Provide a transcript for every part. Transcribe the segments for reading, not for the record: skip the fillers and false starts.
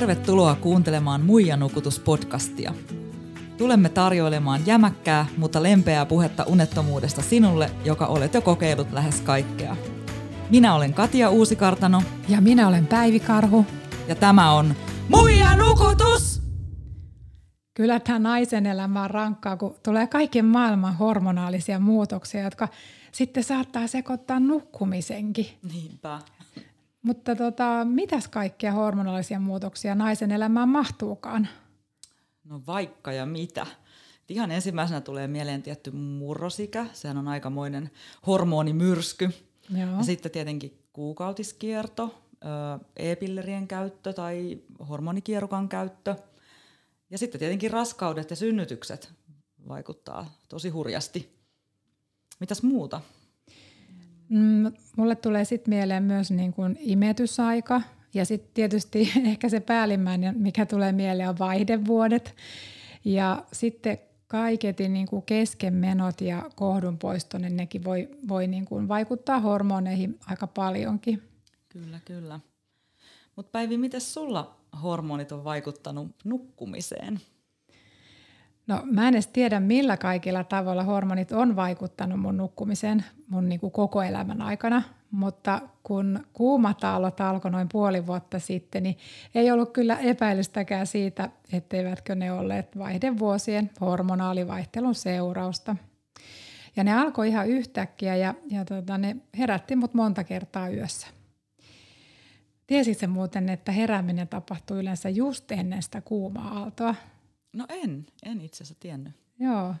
Tervetuloa kuuntelemaan Muija-nukutus-podcastia. Tulemme tarjoilemaan jämäkkää, mutta lempeää puhetta unettomuudesta sinulle, joka olet jo kokeillut lähes kaikkea. Minä olen Katja Uusikartano. Ja minä olen Päivi Karhu. Ja tämä on Muija-nukutus! Kyllä tämä naisen elämä on rankkaa, kun tulee kaiken maailman hormonaalisia muutoksia, jotka sitten saattaa sekoittaa nukkumisenkin. Niinpä. Mutta mitäs kaikkia hormonaalisia muutoksia naisen elämään mahtuukaan? No vaikka ja mitä. Ihan ensimmäisenä tulee mieleen tietty murrosikä. Sehän on aikamoinen hormonimyrsky. Joo. Ja sitten tietenkin kuukautiskierto, e-pillerien käyttö tai hormonikierukan käyttö. Ja sitten tietenkin raskaudet ja synnytykset vaikuttaa tosi hurjasti. Mitäs muuta? Mulle tulee sitten mieleen myös niin kuin imetysaika ja sitten tietysti ehkä se päällimmäinen, mikä tulee mieleen, on vaihdevuodet. Ja sitten kaiketin niin kuin keskenmenot ja kohdunpoisto, niin nekin voi niin kuin vaikuttaa hormoneihin aika paljonkin. Kyllä, kyllä. Mutta Päivi, miten sulla hormonit on vaikuttanut nukkumiseen? No mä en edes tiedä, millä kaikilla tavalla hormonit on vaikuttanut mun nukkumiseen mun niinku koko elämän aikana, mutta kun kuumat aallot alkoi noin puoli vuotta sitten, niin ei ollut kyllä epäilystäkään siitä, etteivätkö ne olleet vaihdevuosien hormonaalivaihtelun seurausta. Ja ne alkoi ihan yhtäkkiä ja ne herätti mut monta kertaa yössä. Tiesitkö muuten, että herääminen tapahtuu yleensä just ennen sitä kuumaa aaltoa? No en itse asiassa tiennyt. Joo.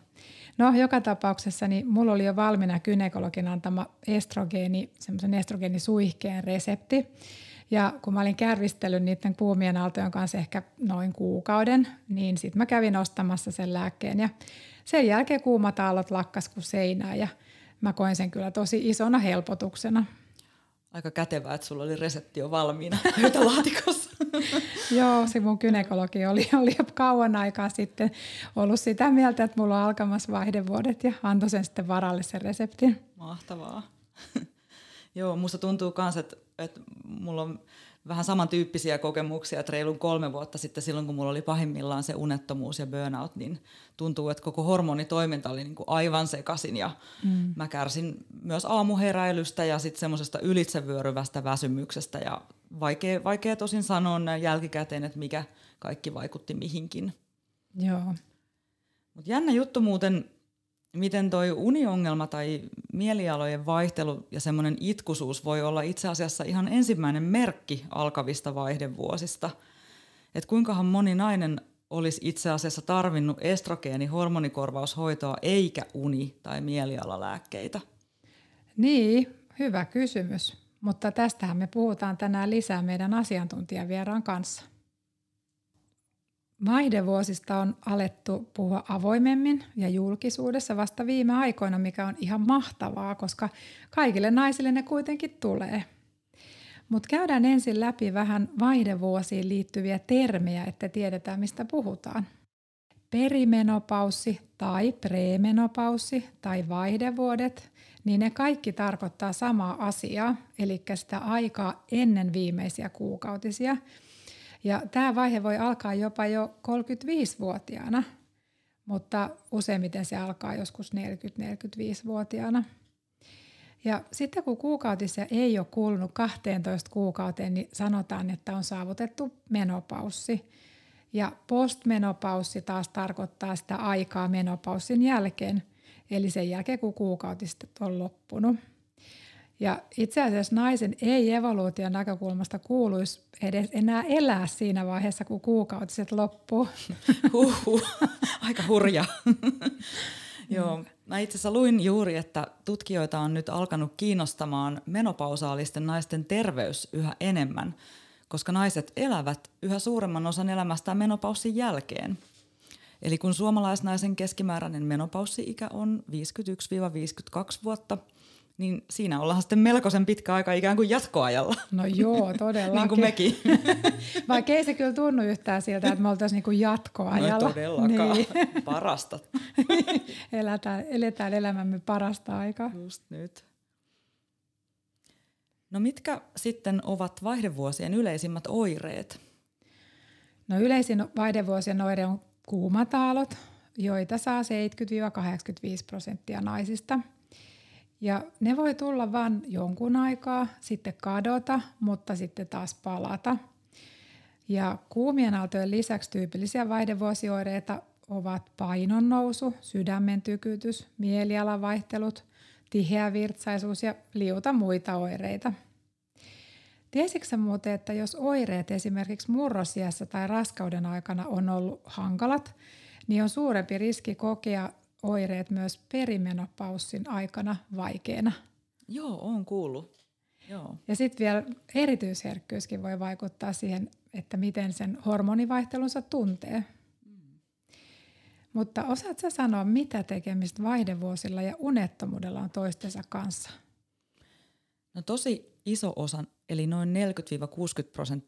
No joka tapauksessa niin mulla oli jo valmiina gynekologin antama semmoisen estrogeenisuihkeen resepti. Ja kun mä olin kärvistellyt niiden kuumien aaltojen kanssa ehkä noin kuukauden, niin sit mä kävin ostamassa sen lääkkeen. Ja sen jälkeen kuumat aallot lakkas kuin seinää ja mä koin sen kyllä tosi isona helpotuksena. Aika kätevää, että sulla oli resepti jo valmiina pöytälaatikossa. Joo, se mun gynekologi oli kauan aikaa sitten ollut sitä mieltä, että mulla on alkamassa vaihdevuodet ja antoi sen sitten varallisen reseptin. Mahtavaa. Joo, musta tuntuu myös, että mulla on vähän samantyyppisiä kokemuksia, että reilun 3 vuotta sitten silloin, kun mulla oli pahimmillaan se unettomuus ja burnout, niin tuntuu, että koko hormonitoiminta oli niin kuin aivan sekaisin ja mä kärsin myös aamuheräilystä ja sitten semmoisesta ylitsevyöryvästä väsymyksestä ja vaikea tosin sanoa näin jälkikäteen, että mikä kaikki vaikutti mihinkin. Joo. Mut jännä juttu muuten, miten toi uniongelma tai mielialojen vaihtelu ja semmoinen itkusuus voi olla itse asiassa ihan ensimmäinen merkki alkavista vaihdevuosista. Et kuinkahan moni nainen olisi itse asiassa tarvinnut estrogeenihormonikorvaushoitoa eikä uni- tai mielialalääkkeitä? Niin, hyvä kysymys. Mutta tästähän me puhutaan tänään lisää meidän asiantuntijavieraan kanssa. Vaihdevuosista on alettu puhua avoimemmin ja julkisuudessa vasta viime aikoina, mikä on ihan mahtavaa, koska kaikille naisille ne kuitenkin tulee. Mutta käydään ensin läpi vähän vaihdevuosiin liittyviä termejä, että tiedetään mistä puhutaan. Perimenopaussi tai premenopaussi tai vaihdevuodet, niin ne kaikki tarkoittaa samaa asiaa, eli sitä aikaa ennen viimeisiä kuukautisia. Ja tämä vaihe voi alkaa jopa jo 35-vuotiaana, mutta useimmiten se alkaa joskus 40-45-vuotiaana. Ja sitten kun kuukautisia ei ole kulunut 12 kuukauteen, niin sanotaan, että on saavutettu menopaussi. Ja postmenopaussi taas tarkoittaa sitä aikaa menopaussin jälkeen, eli sen jälkeen kun kuukautiset on loppunut. Ja itse asiassa naisen ei evoluution näkökulmasta kuuluisi edes enää elää siinä vaiheessa, kun kuukautiset loppuu. Aika hurja. Joo, mä itse asiassa luin juuri, että tutkijoita on nyt alkanut kiinnostamaan menopausaalisten naisten terveys yhä enemmän, koska naiset elävät yhä suuremman osan elämästään menopaussin jälkeen. Eli kun suomalaisnaisen keskimääräinen menopaussi-ikä on 51-52 vuotta, niin siinä ollaan sitten melkoisen pitkä aika ikään kuin jatkoajalla. No joo, todellakin. Niin kuin mekin. Vaikka ei se kyllä tunnu yhtään siltä, että me oltaisiin niin kuin jatkoajalla. No todellakaan. Niin. Parasta. Eletään elämämme parasta aikaa. Just nyt. No mitkä sitten ovat vaihdevuosien yleisimmät oireet? No yleisin vaihdevuosien oire on kuumataalot, joita saa 70–85% naisista. Ja ne voi tulla vain jonkun aikaa, sitten kadota, mutta sitten taas palata. Ja kuumien aaltojen lisäksi tyypillisiä vaihdevuosioireita ovat painonnousu, sydämen tykytys, mielialan vaihtelut, tiheä virtsaisuus ja liuta muita oireita. Tiesitkö sä muuten, että jos oireet esimerkiksi murrosiässä tai raskauden aikana on ollut hankalat, niin on suurempi riski kokea oireet myös perimenopaussin aikana vaikeana. Joo, on kuullut. Joo. Ja sitten vielä erityisherkkyyskin voi vaikuttaa siihen, että miten sen hormonivaihtelunsa tuntee. Mutta osaat sä sanoa, mitä tekemistä vaihdevuosilla ja unettomuudella on toistensa kanssa? No tosi iso osa, eli noin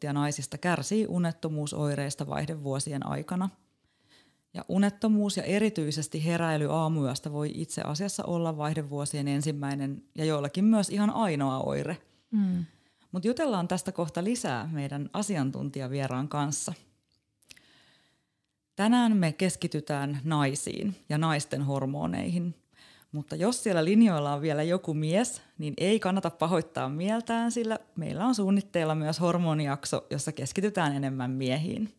40–60% naisista kärsii unettomuusoireista vaihdevuosien aikana. Ja unettomuus ja erityisesti heräily aamuyöstä voi itse asiassa olla vaihdevuosien ensimmäinen ja joillakin myös ihan ainoa oire. Mutta jutellaan tästä kohta lisää meidän asiantuntijavieraan kanssa. Tänään me keskitytään naisiin ja naisten hormoneihin, mutta jos siellä linjoilla on vielä joku mies, niin ei kannata pahoittaa mieltään, sillä meillä on suunnitteilla myös hormonijakso, jossa keskitytään enemmän miehiin.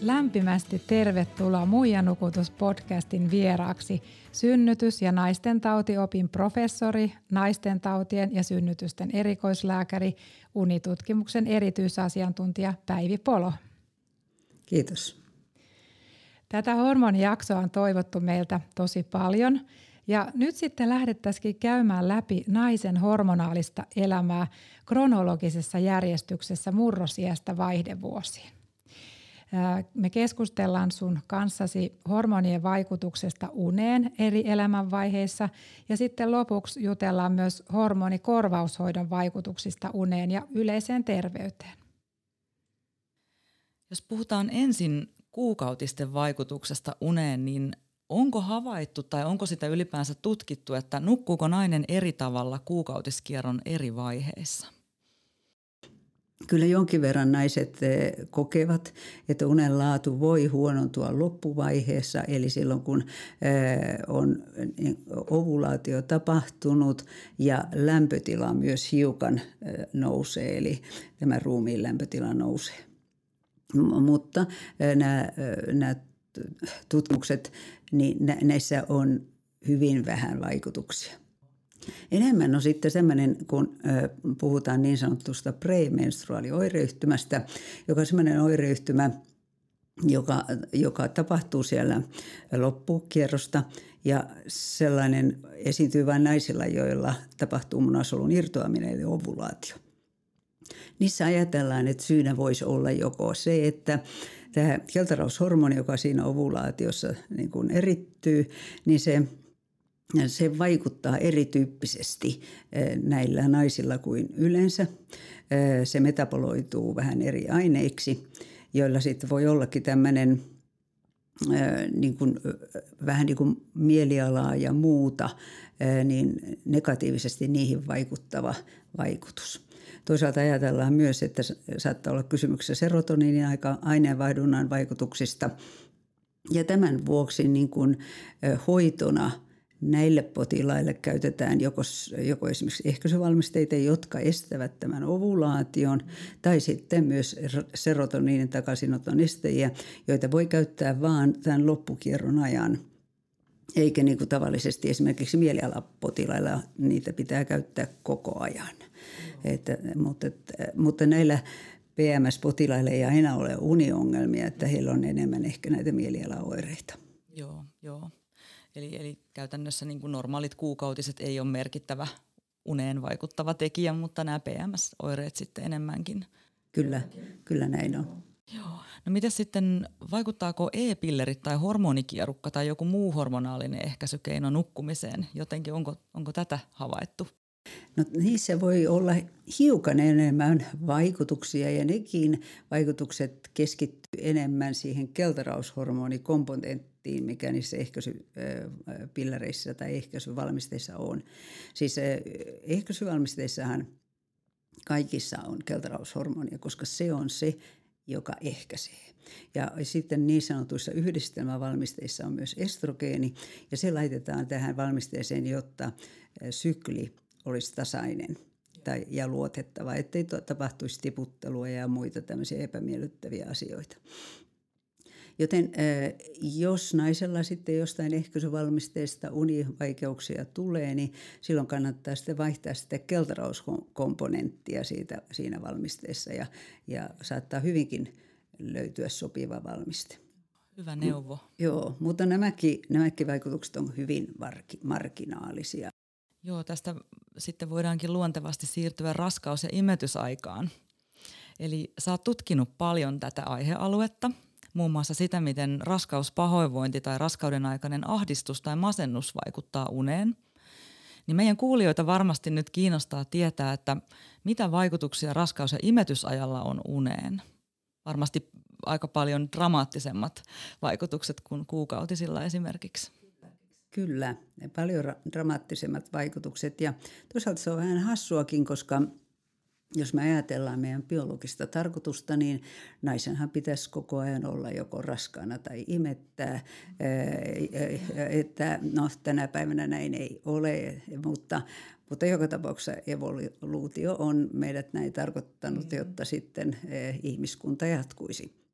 Lämpimästi tervetuloa Muija-nukutus-podcastin vieraaksi synnytys- ja naistentautiopin professori, naistentautien ja synnytysten erikoislääkäri, unitutkimuksen erityisasiantuntija Päivi Polo. Kiitos. Tätä hormonijaksoa on toivottu meiltä tosi paljon ja nyt sitten lähdettäisikin käymään läpi naisen hormonaalista elämää kronologisessa järjestyksessä murrosiästä vaihdevuosiin. Me keskustellaan sun kanssasi hormonien vaikutuksesta uneen eri elämänvaiheissa ja sitten lopuksi jutellaan myös hormonikorvaushoidon vaikutuksista uneen ja yleiseen terveyteen. Jos puhutaan ensin kuukautisten vaikutuksesta uneen, niin onko havaittu tai onko sitä ylipäänsä tutkittu, että nukkuuko nainen eri tavalla kuukautiskierron eri vaiheissa? Kyllä jonkin verran naiset kokevat, että unen laatu voi huonontua loppuvaiheessa, eli silloin kun on ovulaatio tapahtunut ja lämpötila myös hiukan nousee, eli tämä ruumiin lämpötila nousee. Mutta nämä tutkimukset, niin näissä on hyvin vähän vaikutuksia. Enemmän on sitten semmoinen, kun puhutaan niin sanotusta premenstruaalioireyhtymästä, joka on semmoinen oireyhtymä, joka tapahtuu siellä loppukierrosta ja sellainen esiintyy vain naisilla, joilla tapahtuu munasolun irtoaminen eli ovulaatio. Niissä ajatellaan, että syynä voisi olla joko se, että tämä keltaraushormoni, joka siinä ovulaatiossa niin kuin erittyy, niin se vaikuttaa erityyppisesti näillä naisilla kuin yleensä. Se metaboloituu vähän eri aineiksi, joilla sitten voi ollakin tämmöinen vähän niin kuin mielialaa ja muuta, niin negatiivisesti niihin vaikuttava vaikutus. Toisaalta ajatellaan myös, että saattaa olla kysymyksessä serotoniinin aineenvaihdunnan vaikutuksista. Ja tämän vuoksi niin kuin hoitona näille potilaille käytetään joko esimerkiksi ehkäisyvalmisteita, jotka estävät tämän ovulaation, tai sitten myös serotoniinin takaisinoton estäjiä, joita voi käyttää vaan tämän loppukierron ajan. Eikä niin kuin tavallisesti esimerkiksi mielialapotilailla niitä pitää käyttää koko ajan. Mutta näillä PMS-potilailla ei aina ole uniongelmia, että heillä on enemmän ehkä näitä mielialaoireita. Joo. Eli käytännössä niin kuin normaalit kuukautiset ei ole merkittävä uneen vaikuttava tekijä, mutta nämä PMS-oireet sitten enemmänkin. Kyllä näin on. Joo. No mitäs sitten, vaikuttaako e-pillerit tai hormonikierukka tai joku muu hormonaalinen ehkäisykeino nukkumiseen? Jotenkin onko tätä havaittu? No, niissä voi olla hiukan enemmän vaikutuksia ja nekin vaikutukset keskittyy enemmän siihen keltaraushormonikomponenttiin, mikä niissä ehkäisypillereissä tai ehkäisyvalmisteissa on. Siis ehkäisyvalmisteissahan kaikissa on keltaraushormonia, koska se on se, joka ehkäisee. Ja sitten niin sanotuissa yhdistelmävalmisteissa on myös estrogeeni ja se laitetaan tähän valmisteeseen, jotta sykli olisi tasainen ja luotettava, ettei tapahtuisi tiputtelua ja muita tämmöisiä epämiellyttäviä asioita. Joten jos naisella sitten jostain ehkäisyvalmisteesta univaikeuksia tulee, niin silloin kannattaa sitten vaihtaa sitä keltarauskomponenttia siinä valmisteessa ja saattaa hyvinkin löytyä sopiva valmiste. Hyvä neuvo. Joo, mutta nämäkin vaikutukset on hyvin marginaalisia. Joo, tästä sitten voidaankin luontevasti siirtyä raskaus- ja imetysaikaan. Eli sä oot tutkinut paljon tätä aihealuetta, muun muassa sitä, miten raskauspahoinvointi tai raskauden aikainen ahdistus tai masennus vaikuttaa uneen. Niin meidän kuulijoita varmasti nyt kiinnostaa tietää, että mitä vaikutuksia raskaus- ja imetysajalla on uneen. Varmasti aika paljon dramaattisemmat vaikutukset kuin kuukautisilla esimerkiksi. Kyllä, paljon dramaattisemmat vaikutukset ja toisaalta se on vähän hassuakin, koska jos me ajatellaan meidän biologista tarkoitusta, niin naisenhan pitäisi koko ajan olla joko raskaana tai imettää, että no tänä päivänä näin ei ole, mutta joka tapauksessa evoluutio on meidät näin tarkoittanut, jotta sitten ihmiskunta jatkuisi.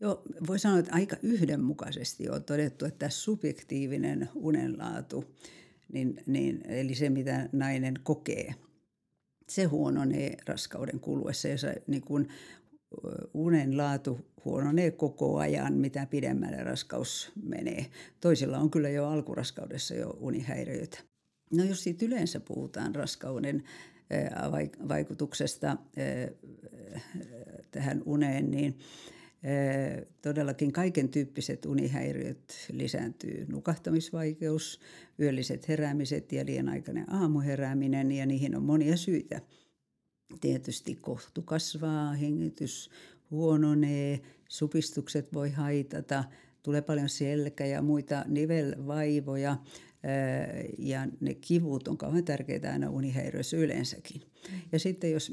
Joo, voi sanoa, että aika yhdenmukaisesti on todettu, että tämä subjektiivinen unenlaatu, eli se mitä nainen kokee, se huononee raskauden kuluessa. Ja se, niin kun unenlaatu huononee koko ajan, mitä pidemmälle raskaus menee. Toisilla on kyllä jo alkuraskaudessa jo unihäiriöitä. No jos siitä yleensä puhutaan raskauden vaikutuksesta tähän uneen, niin todellakin kaiken tyyppiset unihäiriöt lisääntyy, nukahtamisvaikeus, yölliset heräämiset ja liian aikainen aamuherääminen ja niihin on monia syitä. Tietysti kohtu kasvaa, hengitys huononee, supistukset voi haitata, tulee paljon selkä- ja muita nivelvaivoja ja ne kivut on kauhean tärkeitä aina unihäiriöissä yleensäkin. Ja sitten jos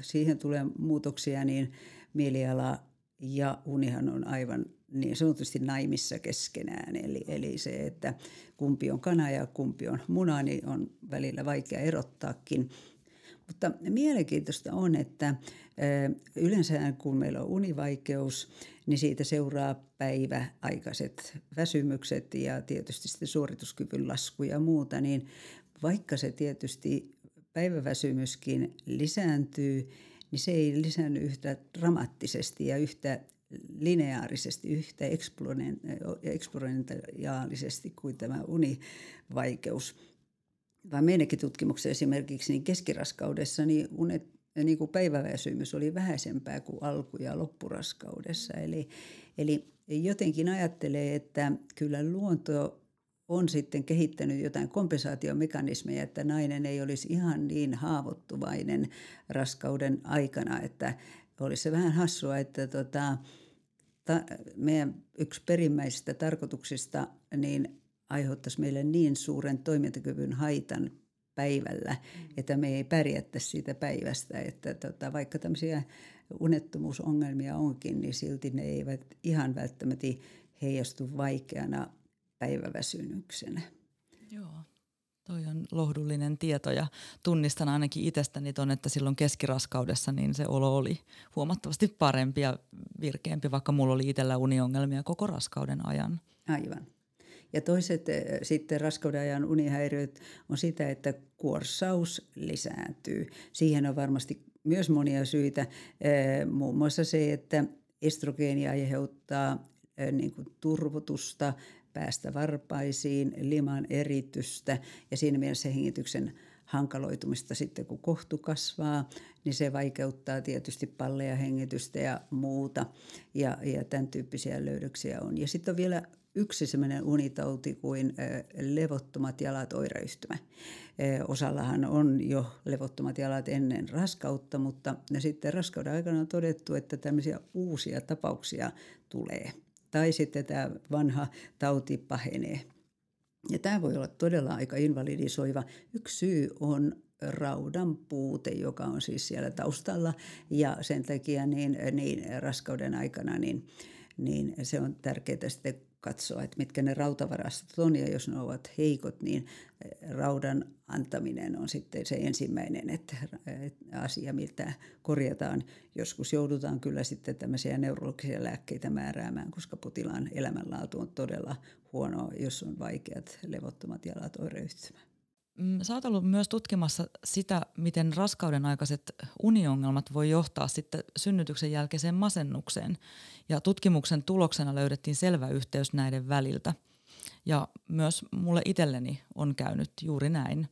siihen tulee muutoksia, niin mieliala ja unihan on aivan niin sanotusti naimissa keskenään. Eli se, että kumpi on kana ja kumpi on muna, niin on välillä vaikea erottaakin. Mutta mielenkiintoista on, että yleensä kun meillä on univaikeus, niin siitä seuraa päiväaikaiset väsymykset ja tietysti sitten suorituskyvyn lasku ja muuta, niin vaikka se tietysti päiväväsymyskin lisääntyy, niin se ei lisäänny yhtä dramaattisesti ja yhtä lineaarisesti, yhtä eksponentiaalisesti kuin tämä univaikeus. Vaan meidänkin tutkimuksessa esimerkiksi niin keskiraskaudessa niin unet, niin kuin päiväväsymys oli vähäisempää kuin alku- ja loppuraskaudessa. Eli jotenkin ajattelee, että kyllä luonto on sitten kehittänyt jotain kompensaatiomekanismeja, että nainen ei olisi ihan niin haavoittuvainen raskauden aikana, että olisi se vähän hassua, että meidän yksi perimmäisistä tarkoituksista niin aiheuttaisi meille niin suuren toimintakyvyn haitan päivällä, että me ei pärjättäisi siitä päivästä, että vaikka tämmöisiä unettomuusongelmia onkin, niin silti ne eivät ihan välttämättä heijastu vaikeana päiväväsymyksenä. Joo, toi on lohdullinen tieto ja tunnistan ainakin itsestäni ton, että silloin keskiraskaudessa niin se olo oli huomattavasti parempi ja virkeämpi, vaikka mulla oli itsellä uniongelmia koko raskauden ajan. Aivan. Ja toiset sitten raskauden ajan unihäiriöt on sitä, että kuorsaus lisääntyy. Siihen on varmasti myös monia syitä, muun muassa se, että estrogeeni aiheuttaa niin kuin turvotusta, päästä varpaisiin, liman eritystä ja siinä mielessä hengityksen hankaloitumista sitten, kun kohtu kasvaa, niin se vaikeuttaa tietysti palleja hengitystä ja muuta ja tämän tyyppisiä löydöksiä on. Ja sitten on vielä yksi semmoinen unitauti kuin levottomat jalat oireyhtymä. Osallahan on jo levottomat jalat ennen raskautta, mutta sitten raskauden aikana on todettu, että tämmöisiä uusia tapauksia tulee. Tai sitten tämä vanha tauti pahenee. Ja tämä voi olla todella aika invalidisoiva. Yksi syy on raudan puute, joka on siis siellä taustalla, ja sen takia niin raskauden aikana niin se on tärkeää sitten katsoa, että mitkä ne rautavarastot on, ja jos ne ovat heikot, niin raudan antaminen on sitten se ensimmäinen asia, mitä korjataan. Joskus joudutaan kyllä sitten tämmöisiä neurologisia lääkkeitä määräämään, koska potilaan elämänlaatu on todella huono, jos on vaikeat levottomat jalat oireyhtymään. Sä oot ollut myös tutkimassa sitä, miten raskauden aikaiset uniongelmat voi johtaa sitten synnytyksen jälkeiseen masennukseen. Ja tutkimuksen tuloksena löydettiin selvä yhteys näiden väliltä. Ja myös mulle itselleni on käynyt juuri näin.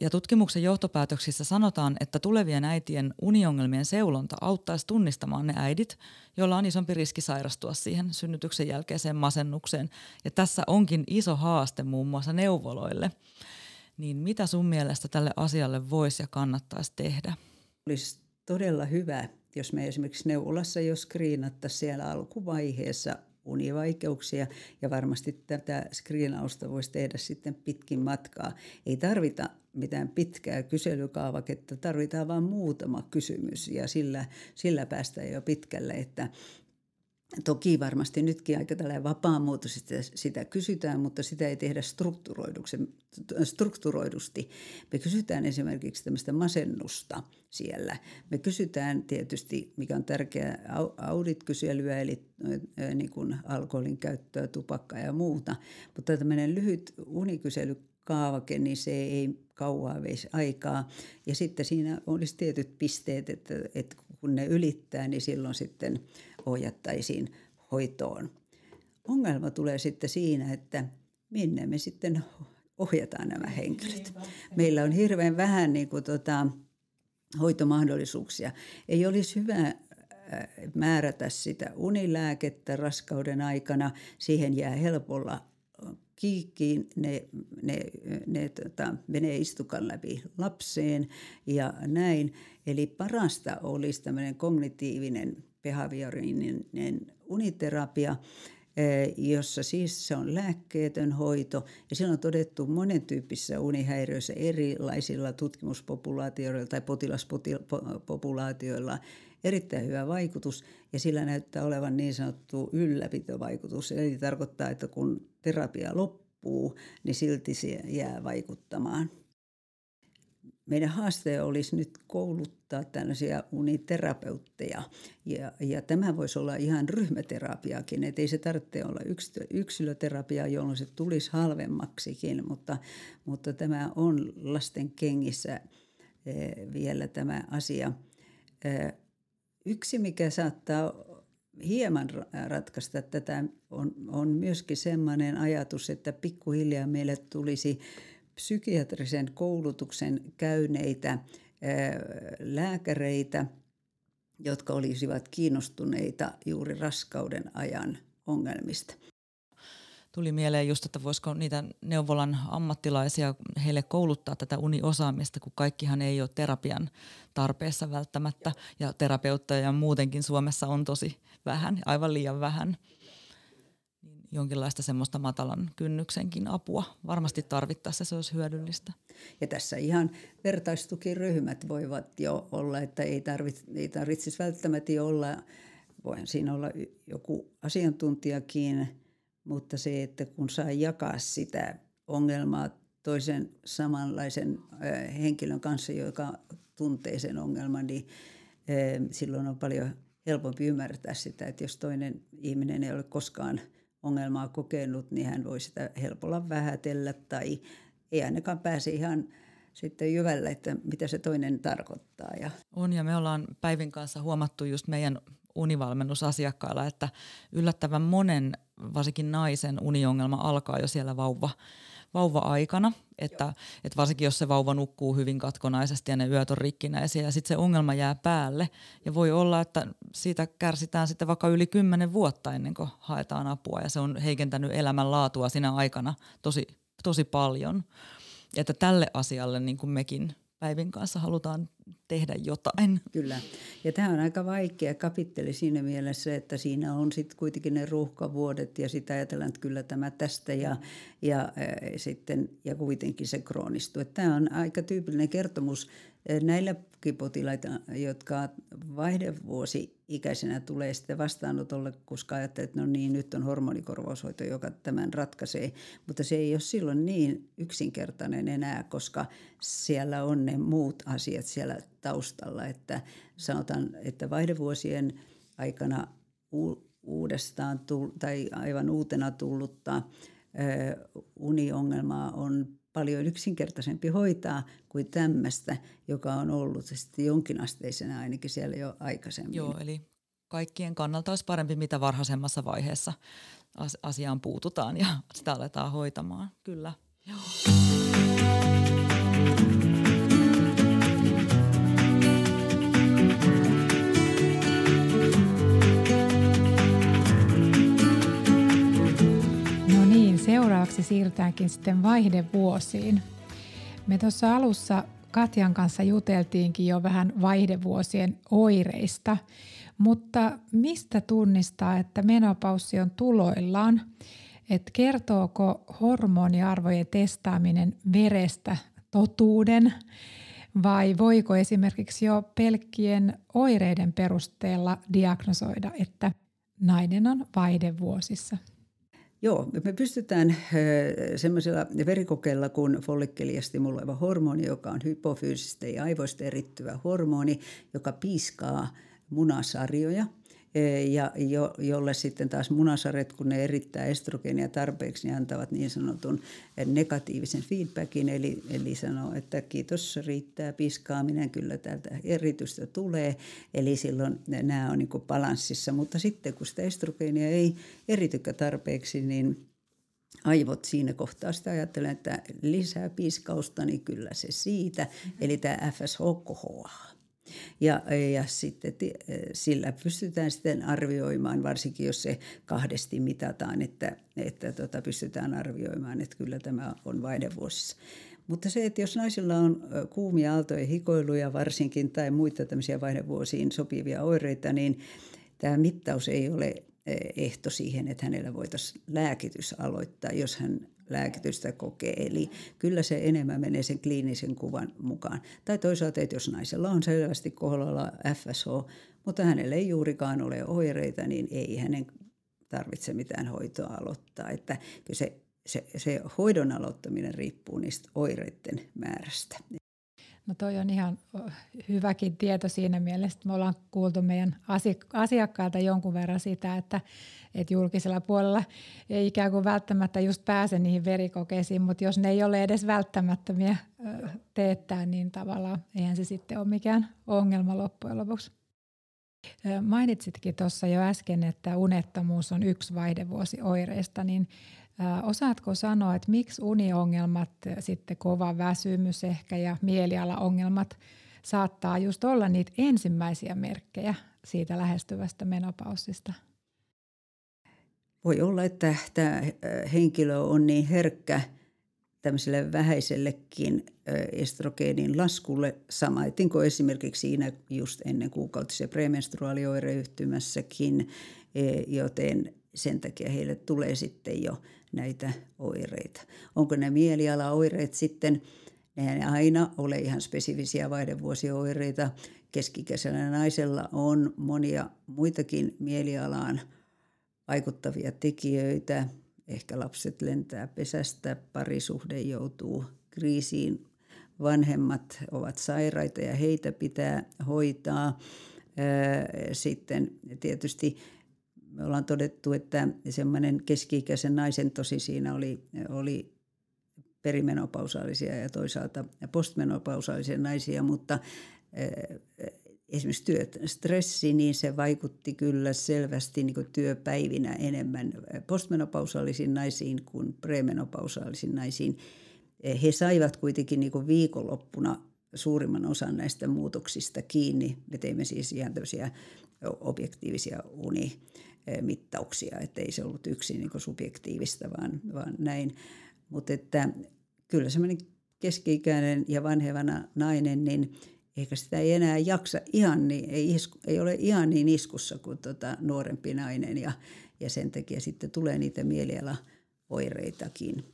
Ja tutkimuksen johtopäätöksissä sanotaan, että tulevien äitien uniongelmien seulonta auttaisi tunnistamaan ne äidit, joilla on isompi riski sairastua siihen synnytyksen jälkeiseen masennukseen. Ja tässä onkin iso haaste muun muassa neuvoloille. Niin mitä sun mielestä tälle asialle voisi ja kannattaisi tehdä? Olisi todella hyvä, jos me esimerkiksi neuvolassa jo skriinattaisiin siellä alkuvaiheessa univaikeuksia, ja varmasti tätä skriinausta voisi tehdä sitten pitkin matkaa. Ei tarvita mitään pitkää kyselykaavaketta, tarvitaan vain muutama kysymys, ja sillä päästään jo pitkälle, että toki varmasti nytkin aika tällainen vapaamuotoisesti sitä kysytään, mutta sitä ei tehdä strukturoidusti. Me kysytään esimerkiksi tämmöistä masennusta siellä. Me kysytään tietysti, mikä on tärkeää, audit-kyselyä, eli niin kuin alkoholin käyttöä, tupakkaa ja muuta. Mutta tämmöinen lyhyt unikyselykaavake, niin se ei kauaa veisi aikaa. Ja sitten siinä olisi tietyt pisteet, että kun ne ylittää, niin silloin sitten ohjattaisiin hoitoon. Ongelma tulee sitten siinä, että minne me sitten ohjataan nämä henkilöt. Meillä on hirveän vähän hoitomahdollisuuksia. Ei olisi hyvä määrätä sitä unilääkettä raskauden aikana. Siihen jää helpolla kiikkiin, ne menee istukan läpi lapseen ja näin. Eli parasta olisi tämmöinen kognitiivinen behaviorinen uniterapia, jossa siis se on lääkkeetön hoito, ja siellä on todettu monen tyyppisissä unihäiriöissä erilaisilla tutkimuspopulaatioilla tai potilaspopulaatioilla erittäin hyvä vaikutus, ja sillä näyttää olevan niin sanottu ylläpitovaikutus. Eli tarkoittaa, että kun terapia loppuu, niin silti se jää vaikuttamaan. Meidän haaste olisi nyt kouluttaa tällaisia uniterapeutteja, ja tämä voisi olla ihan ryhmäterapiakin, että ei se tarvitse olla yksilöterapia, jolloin se tulisi halvemmaksikin, mutta tämä on lasten kengissä vielä tämä asia. Yksi, mikä saattaa hieman ratkaista tätä, on myöskin sellainen ajatus, että pikkuhiljaa meille tulisi psykiatrisen koulutuksen käyneitä lääkäreitä, jotka olisivat kiinnostuneita juuri raskauden ajan ongelmista. Tuli mieleen just, että voisiko niitä neuvolan ammattilaisia heille kouluttaa tätä uniosaamista, kun kaikkihan ei ole terapian tarpeessa välttämättä. Ja terapeutteja muutenkin Suomessa on tosi vähän, aivan liian vähän. Jonkinlaista semmoista matalan kynnyksenkin apua varmasti tarvittaisiin, se olisi hyödyllistä. Ja tässä ihan vertaistukiryhmät voivat jo olla, että ei tarvitsisi välttämättä olla, voihan siinä olla joku asiantuntijakin, mutta se, että kun saa jakaa sitä ongelmaa toisen samanlaisen henkilön kanssa, joka tuntee sen ongelman, niin silloin on paljon helpompi ymmärtää sitä, että jos toinen ihminen ei ole koskaan ongelmaa kokenut, niin hän voi sitä helpolla vähätellä tai ei ainakaan pääse ihan sitten jyvällä, että mitä se toinen tarkoittaa. On, ja me ollaan Päivin kanssa huomattu just meidän univalmennusasiakkailla, että yllättävän monen, varsinkin naisen uniongelma alkaa jo siellä vauva-aikana, että varsinkin jos se vauva nukkuu hyvin katkonaisesti ja ne yöt on rikkinäisiä ja sitten se ongelma jää päälle ja voi olla, että siitä kärsitään sitten vaikka yli 10 vuotta ennen kuin haetaan apua ja se on heikentänyt elämänlaatua sinä aikana tosi paljon, että tälle asialle niin kuin mekin Päivin kanssa halutaan tehdä jotain. Kyllä. Ja tämä on aika vaikea kapitteli siinä mielessä, että siinä on sitten kuitenkin ne ruuhkavuodet ja sitä ajatellaan, että kyllä tämä tästä ja kuitenkin se kroonistuu. Tämä on aika tyypillinen kertomus näillä potilaita, jotka vaihdevuosi-ikäisenä tulee sitten vastaanotolle, koska ajattelee, että no niin, nyt on hormonikorvaushoito, joka tämän ratkaisee. Mutta se ei ole silloin niin yksinkertainen enää, koska siellä on ne muut asiat siellä taustalla. Että sanotaan, että vaihdevuosien aikana aivan uutena tullutta uniongelmaa on paljon yksinkertaisempi hoitaa kuin tämmöistä, joka on ollut sitten jonkinasteisena ainakin siellä jo aikaisemmin. Joo, eli kaikkien kannalta olisi parempi, mitä varhaisemmassa vaiheessa asiaan puututaan ja sitä aletaan hoitamaan. Kyllä. Joo. Seuraavaksi siirrytäänkin sitten vaihdevuosiin. Me tuossa alussa Katjan kanssa juteltiinkin jo vähän vaihdevuosien oireista, mutta mistä tunnistaa, että menopaussi on tuloillaan? Et kertooko hormoniarvojen testaaminen verestä totuuden vai voiko esimerkiksi jo pelkkien oireiden perusteella diagnosoida, että nainen on vaihdevuosissa? Joo, me pystytään semmoisella verikokeella kuin follikkelia stimuloiva hormoni, joka on hypofyysistä ja aivoista erittyvä hormoni, joka piiskaa munasarjoja. Ja jolle sitten taas munasarjat, kun ne erittää estrogeenia tarpeeksi, niin antavat niin sanotun negatiivisen feedbackin. Eli sanoo, että kiitos, riittää piskaaminen, kyllä täältä eritystä tulee. Eli silloin nämä on niin kuin balanssissa. Mutta sitten kun sitä estrogeenia ei eritykkä tarpeeksi, niin aivot siinä kohtaa sitä ajattelen, että lisää piskausta, niin kyllä se siitä. Eli tämä FSH kohoaa. Ja sitten sillä pystytään sitten arvioimaan, varsinkin jos se kahdesti mitataan, että pystytään arvioimaan, että kyllä tämä on vaihdevuosissa. Mutta se, että jos naisilla on kuumia aaltoja, hikoiluja varsinkin tai muita tämmöisiä vaihdevuosiin sopivia oireita, niin tämä mittaus ei ole ehto siihen, että hänellä voitaisiin lääkitys aloittaa, jos hän lääkitystä kokee. Eli kyllä se enemmän menee sen kliinisen kuvan mukaan. Tai toisaalta, että jos naisella on selvästi kohdalla FSH, mutta hänellä ei juurikaan ole oireita, niin ei hänen tarvitse mitään hoitoa aloittaa. Että kyllä se hoidon aloittaminen riippuu niistä oireiden määrästä. No toi on ihan hyväkin tieto siinä mielessä, että me ollaan kuultu meidän asiakkailta jonkun verran sitä, että julkisella puolella ei ikään kuin välttämättä just pääse niihin verikokeisiin, mutta jos ne ei ole edes välttämättömiä teettää, niin tavallaan eihän se sitten ole mikään ongelma loppujen lopuksi. Mainitsitkin tuossa jo äsken, että unettomuus on yksi vaihdevuosi oireista, niin osaatko sanoa, että miksi uniongelmat, sitten kova väsymys ehkä ja mielialaongelmat saattaa just olla niitä ensimmäisiä merkkejä siitä lähestyvästä menopaussista? Voi olla, että tämä henkilö on niin herkkä tämmöiselle vähäisellekin estrogeenin laskulle samaiten kuin esimerkiksi siinä just ennen kuukautisen premenstruaalioireyhtymässäkin, joten sen takia heille tulee sitten jo näitä oireita. Onko ne mielialaoireet sitten, ne aina ole ihan spesifisiä vaihdevuosioireita. Keski-ikäisellä naisella on monia muitakin mielialaan vaikuttavia tekijöitä. Ehkä lapset lentää pesästä, parisuhde joutuu kriisiin, vanhemmat ovat sairaita ja heitä pitää hoitaa. Sitten tietysti me ollaan todettu, että semmoinen keski-ikäisen naisen tosi siinä oli perimenopausaallisia ja toisaalta postmenopausaalisia naisia, mutta esimerkiksi työstressi, niin se vaikutti kyllä selvästi niin kuin työpäivinä enemmän postmenopausaalisiin naisiin kuin premenopausaalisiin naisiin. He saivat kuitenkin niin kuin viikonloppuna suurimman osan näistä muutoksista kiinni. Me teimme siis ihan tämmöisiä objektiivisia unimittauksia, ettei se ollut yksin niin kuin subjektiivista, vaan näin. Mutta että kyllä semmoinen keski-ikäinen ja vanhevana nainen, niin eikä sitä ei enää jaksa ihan niin, ei ole ihan niin iskussa kuin nuorempi nainen ja sen takia sitten tulee niitä mielialaoireitakin.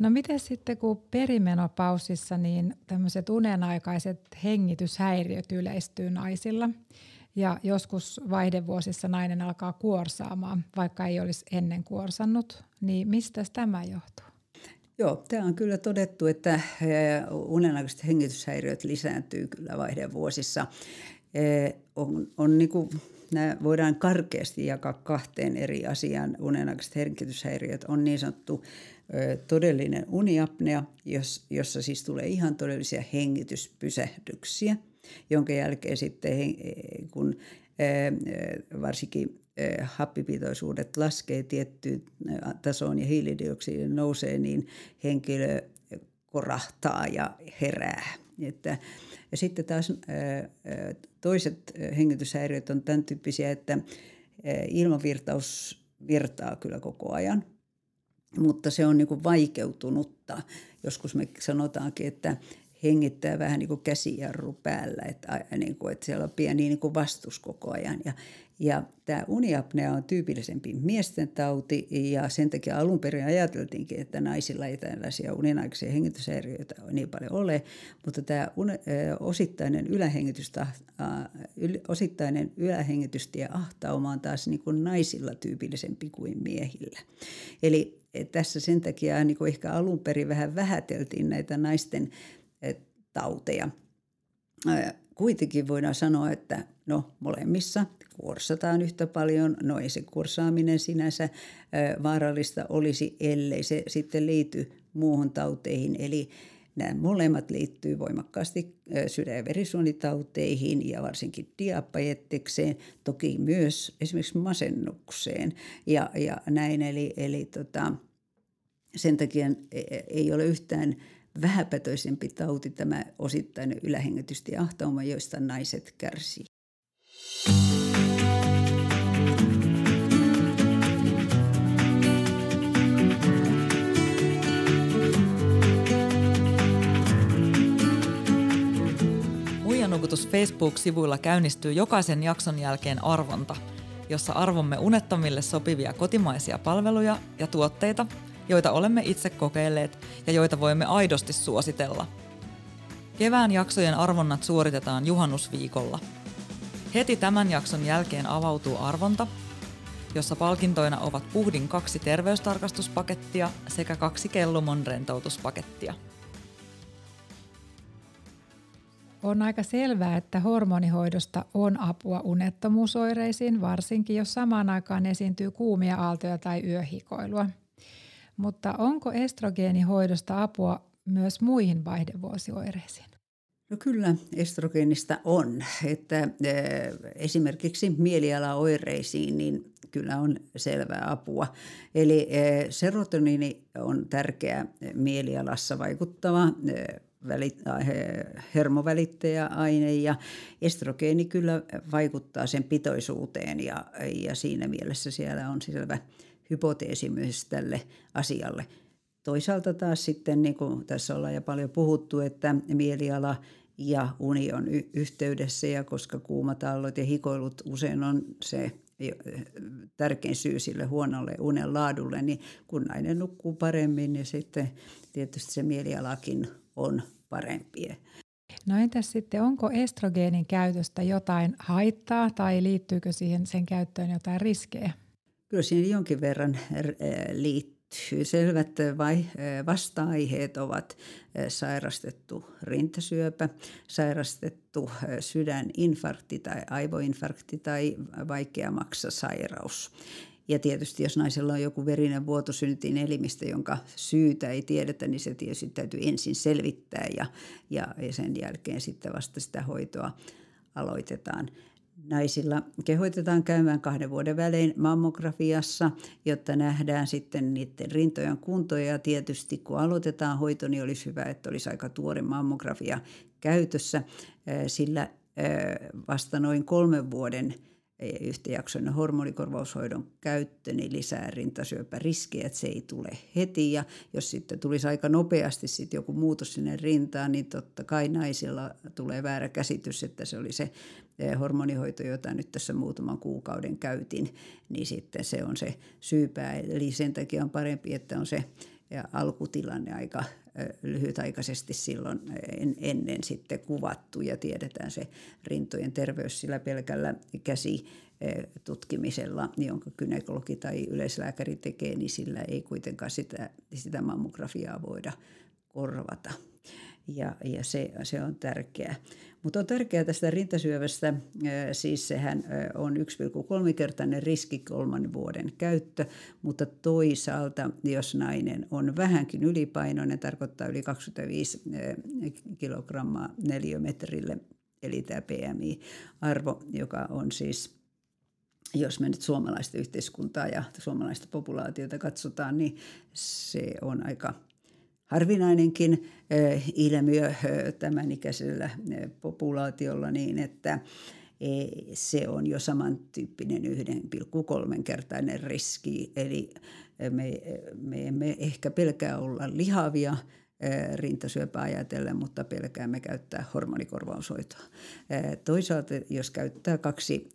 No miten sitten kun perimenopausissa niin tämmöiset unenaikaiset hengityshäiriöt yleistyy naisilla ja joskus vaihdevuosissa nainen alkaa kuorsaamaan, vaikka ei olisi ennen kuorsannut, niin mistä tämä johtuu? Joo, tämä on kyllä todettu, että unenaikaiset hengityshäiriöt lisääntyy kyllä vaihdevuosissa. On niin kuin, nämä voidaan karkeasti jakaa kahteen eri asiaan. Unenaikaiset hengityshäiriöt on niin sanottu todellinen uniapnea, jossa siis tulee ihan todellisia hengityspysähdyksiä, jonka jälkeen sitten kun varsinkin happipitoisuudet laskee tiettyyn tasoon ja hiilidioksidi nousee, niin henkilö korahtaa ja herää. Ja sitten taas toiset hengityshäiriöt on tämän tyyppisiä, että ilmavirtaus virtaa kyllä koko ajan, mutta se on niin kuin vaikeutunutta. Joskus me sanotaankin, että hengittää vähän niin kuin käsijarru päällä, että siellä on pieni niin kuin vastus koko ajan. Ja tämä uniapnea on tyypillisempi miesten tauti ja sen takia alun perin ajateltiinkin, että naisilla ei tällaisia unenaikaisia hengityshäiriöitä niin paljon ole, mutta tämä osittainen ylähengitystie ahtauma on taas niin kuin naisilla tyypillisempi kuin miehillä. Eli tässä sen takia niin kuin ehkä alun perin vähän vähäteltiin näitä naisten tauteja. Kuitenkin voidaan sanoa, että molemmissa kuorsataan yhtä paljon. Ei se kuorsaaminen sinänsä vaarallista olisi, ellei se sitten liity muuhun tauteihin. Eli nämä molemmat liittyy voimakkaasti sydän- ja verisuonitauteihin ja varsinkin diabetekseen, toki myös esimerkiksi masennukseen ja näin. Eli sen takia ei ole yhtään vähäpätöisempi tauti tämä osittainen ylähengitystie ahtauma, joista naiset kärsii. Muija-nukutus Facebook-sivuilla käynnistyy jokaisen jakson jälkeen arvonta, jossa arvomme unettomille sopivia kotimaisia palveluja ja tuotteita, joita olemme itse kokeilleet ja joita voimme aidosti suositella. Kevään jaksojen arvonnat suoritetaan juhannusviikolla. Heti tämän jakson jälkeen avautuu arvonta, jossa palkintoina ovat Puhdin 2 terveystarkastuspakettia sekä 2 Kellumon rentoutuspakettia. On aika selvää, että hormonihoidosta on apua unettomuusoireisiin, varsinkin jos samaan aikaan esiintyy kuumia aaltoja tai yöhikoilua. Mutta onko estrogeenihoidosta apua myös muihin vaihdevuosioireisiin? No kyllä estrogeenista on. Että esimerkiksi mielialaoireisiin niin kyllä on selvää apua. Eli serotoniini on tärkeä mielialassa vaikuttava hermovälittäjäaine ja estrogeeni kyllä vaikuttaa sen pitoisuuteen ja siinä mielessä siellä on selvä hypoteesi myös tälle asialle. Toisaalta taas sitten, niin kuin tässä ollaan jo paljon puhuttu, että mieliala ja uni on yhteydessä ja koska kuumat aallot ja hikoilut usein on se tärkein syy sille huonolle unen laadulle, niin kun nainen nukkuu paremmin, niin sitten tietysti se mielialakin on parempi. No entäs sitten, onko estrogeenin käytöstä jotain haittaa tai liittyykö siihen sen käyttöön jotain riskejä? Kyllä siihen jonkin verran liittyy. Selvät vasta-aiheet ovat sairastettu rintasyöpä, sairastettu sydäninfarkti tai aivoinfarkti tai vaikea maksasairaus. Ja tietysti jos naisella on joku verinen vuoto elimistä, jonka syytä ei tiedetä, niin se tietysti täytyy ensin selvittää ja sen jälkeen sitten vasta sitä hoitoa aloitetaan. Naisilla kehoitetaan käymään 2 vuoden välein mammografiassa, jotta nähdään sitten niiden rintojen kuntoja. Ja tietysti kun aloitetaan hoito, niin olisi hyvä, että olisi aika tuore mammografia käytössä, sillä vasta noin 3 vuoden yhtäjaksoinen hormonikorvaushoidon käyttö niin lisää rintasyöpäriskiä, että se ei tule heti. Ja jos sitten tulisi aika nopeasti sitten joku muutos sinne rintaan, niin totta kai naisilla tulee väärä käsitys, että se oli se hormonihoito, jota nyt tässä muutaman kuukauden käytin, niin sitten se on se syypää. Eli sen takia on parempi, että on se alkutilanne aika lyhytaikaisesti silloin ennen sitten kuvattu ja tiedetään se rintojen terveys sillä pelkällä käsitutkimisella, jonka gynekologi tai yleislääkäri tekee, niin sillä ei kuitenkaan sitä mammografiaa voida korvata. Ja se on tärkeää. Mutta on tärkeää tästä rintasyövästä, siis sehän on 1,3-kertainen riski 3 vuoden käyttö, mutta toisaalta jos nainen on vähänkin ylipainoinen, tarkoittaa yli 25 kilogrammaa neliömetrille, eli tämä BMI-arvo, joka on siis, jos me nyt suomalaista yhteiskuntaa ja suomalaista populaatiota katsotaan, niin se on aika harvinainenkin ilmiö tämän ikäisellä populaatiolla niin, että se on jo samantyyppinen 1,3-kertainen riski. Eli me emme ehkä pelkää olla lihavia rintasyöpää ajatellen, mutta pelkäämme käyttää hormonikorvaushoitoa. Toisaalta jos käyttää 2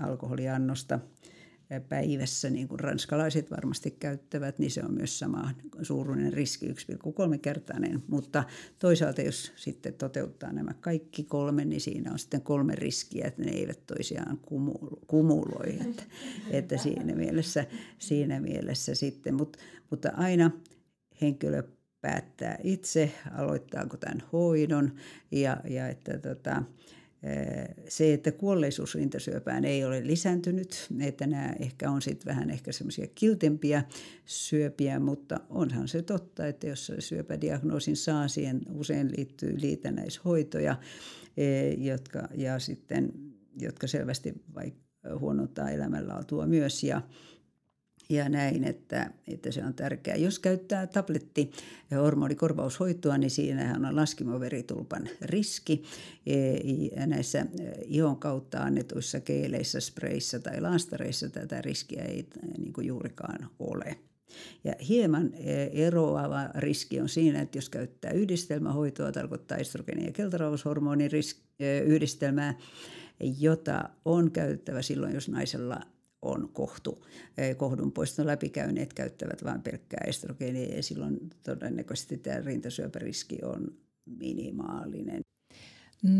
alkoholiannosta päivässä, niin kuin ranskalaiset varmasti käyttävät, niin se on myös sama suuruinen riski, 1,3-kertainen. Mutta toisaalta, jos sitten toteuttaa nämä kaikki 3, niin siinä on sitten 3 riskiä, että ne eivät toisiaan kumuloi. Että siinä mielessä sitten. Mutta aina henkilö päättää itse, aloittaako tämän hoidon ja että se, että kuolleisuus rintasyöpään ei ole lisääntynyt, että nämä ehkä on sitten vähän ehkä semmoisia kiltempiä syöpiä, mutta onhan se totta, että jos syöpädiagnoosin saa, siihen usein liittyy liitännäishoitoja, jotka selvästi huonontaa elämänlaatua myös ja näin, että se on tärkeää. Jos käyttää tabletti- ja hormonikorvaushoitoa, niin siinähän on laskimoveritulpan riski. Näissä ihon kautta annetuissa keeleissä, spreissä tai laastareissa tätä riskiä ei niin kuin juurikaan ole. Ja hieman eroava riski on siinä, että jos käyttää yhdistelmähoitoa, tarkoittaa estrogenin ja keltarauhashormonin yhdistelmää, jota on käytettävä silloin, jos naisella on kohdunpoiston läpikäyneet käyttävät vain pelkkää estrogeenia ja silloin todennäköisesti tämä rintasyöpäriski on minimaalinen.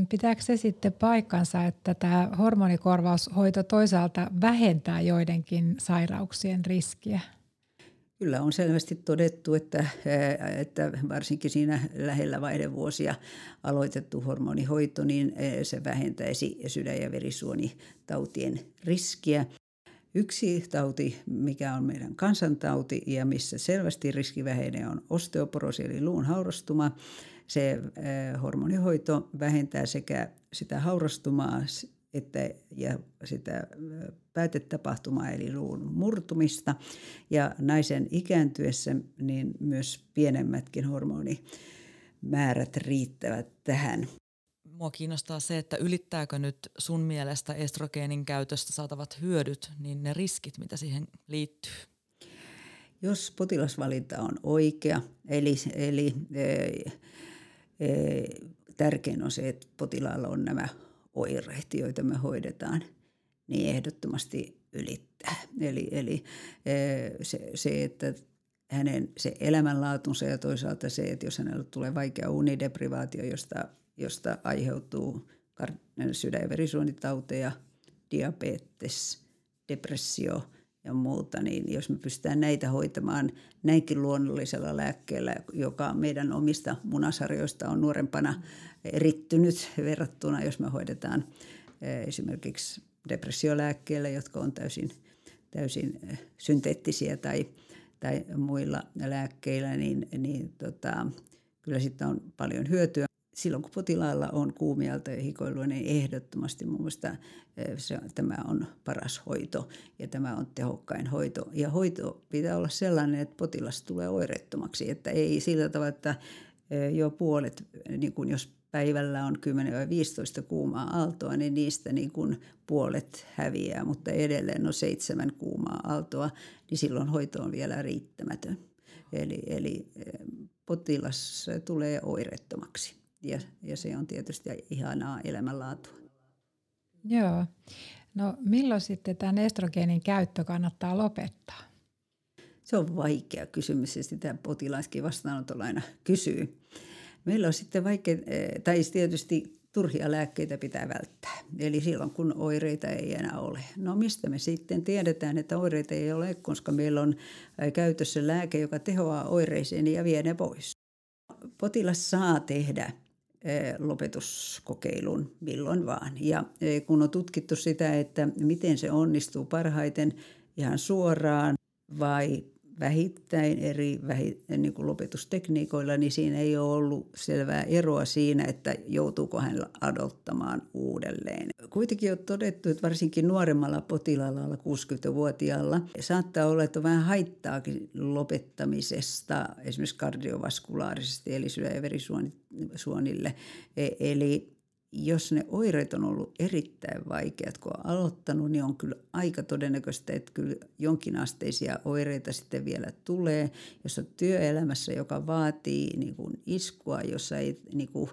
Pitääkö se sitten paikkansa, että tämä hormonikorvaushoito toisaalta vähentää joidenkin sairauksien riskiä? Kyllä on selvästi todettu, että varsinkin siinä lähellä vaihdevuosia aloitettu hormonihoito, niin se vähentäisi sydän- ja verisuonitautien riskiä. Yksi tauti, mikä on meidän kansantauti ja missä selvästi riski vähenee, on osteoporoosi eli luun haurastuma. Se hormonihoito vähentää sekä sitä haurastumaa ja sitä päätetapahtumaa eli luun murtumista. Ja naisen ikääntyessä niin myös pienemmätkin hormonimäärät riittävät tähän. Mua kiinnostaa se, että ylittääkö nyt sun mielestä estrogeenin käytöstä saatavat hyödyt, niin ne riskit, mitä siihen liittyy? Jos potilasvalinta on oikea, eli tärkein on se, että potilaalla on nämä oireet, joita me hoidetaan, niin ehdottomasti ylittää. Eli se, että hänen se elämänlaatunsa ja toisaalta se, että jos hänellä tulee vaikea unideprivaatio, josta aiheutuu sydän- ja verisuonitauteja, diabetes, depressio ja muuta, niin jos me pystytään näitä hoitamaan näinkin luonnollisella lääkkeellä, joka meidän omista munasarjoista on nuorempana erittynyt verrattuna, jos me hoidetaan esimerkiksi depressiolääkkeillä, jotka on täysin synteettisiä tai muilla lääkkeillä, niin kyllä siitä on paljon hyötyä. silloin kun potilaalla on kuumiaalto ja hikoilua, niin ehdottomasti mun mielestä tämä on paras hoito ja tämä on tehokkain hoito. Ja hoito pitää olla sellainen, että potilas tulee oireettomaksi, että ei sillä tavalla, että jo puolet, niin kuin jos päivällä on 10-15 kuumaa aaltoa, niin niistä niin kuin puolet häviää, mutta edelleen on 7 kuumaa aaltoa, niin silloin hoito on vielä riittämätön. Eli potilas tulee oireettomaksi ja se on tietysti ihanaa elämänlaatua. Joo. No milloin sitten tämän estrogeenin käyttö kannattaa lopettaa? Se on vaikea kysymys ja sitä potilaiskin vastaanotolla aina kysyy. Meillä on sitten vaikea, tai tietysti turhia lääkkeitä pitää välttää, eli silloin kun oireita ei enää ole. No mistä me sitten tiedetään, että oireita ei ole, koska meillä on käytössä lääke, joka tehoaa oireisiin ja vie ne pois. Potilas saa tehdä lopetuskokeilun milloin vaan, ja kun on tutkittu sitä, että miten se onnistuu parhaiten ihan suoraan vai vähittäin eri niin kuin lopetustekniikoilla, niin siinä ei ole ollut selvää eroa siinä, että joutuuko hän adottamaan uudelleen. Kuitenkin on todettu, että varsinkin nuoremmalla potilaalla, alle 60-vuotiaalla, saattaa olla, että on vähän haittaakin lopettamisesta, esimerkiksi kardiovaskulaarisesti, eli sydän- ja verisuonille. Eli jos ne oireet on ollut erittäin vaikeat, kun on aloittanut, niin on kyllä aika todennäköistä, että kyllä jonkinasteisia oireita sitten vielä tulee. Jos on työelämässä, joka vaatii niin kuin iskua, jossa ei niin kuin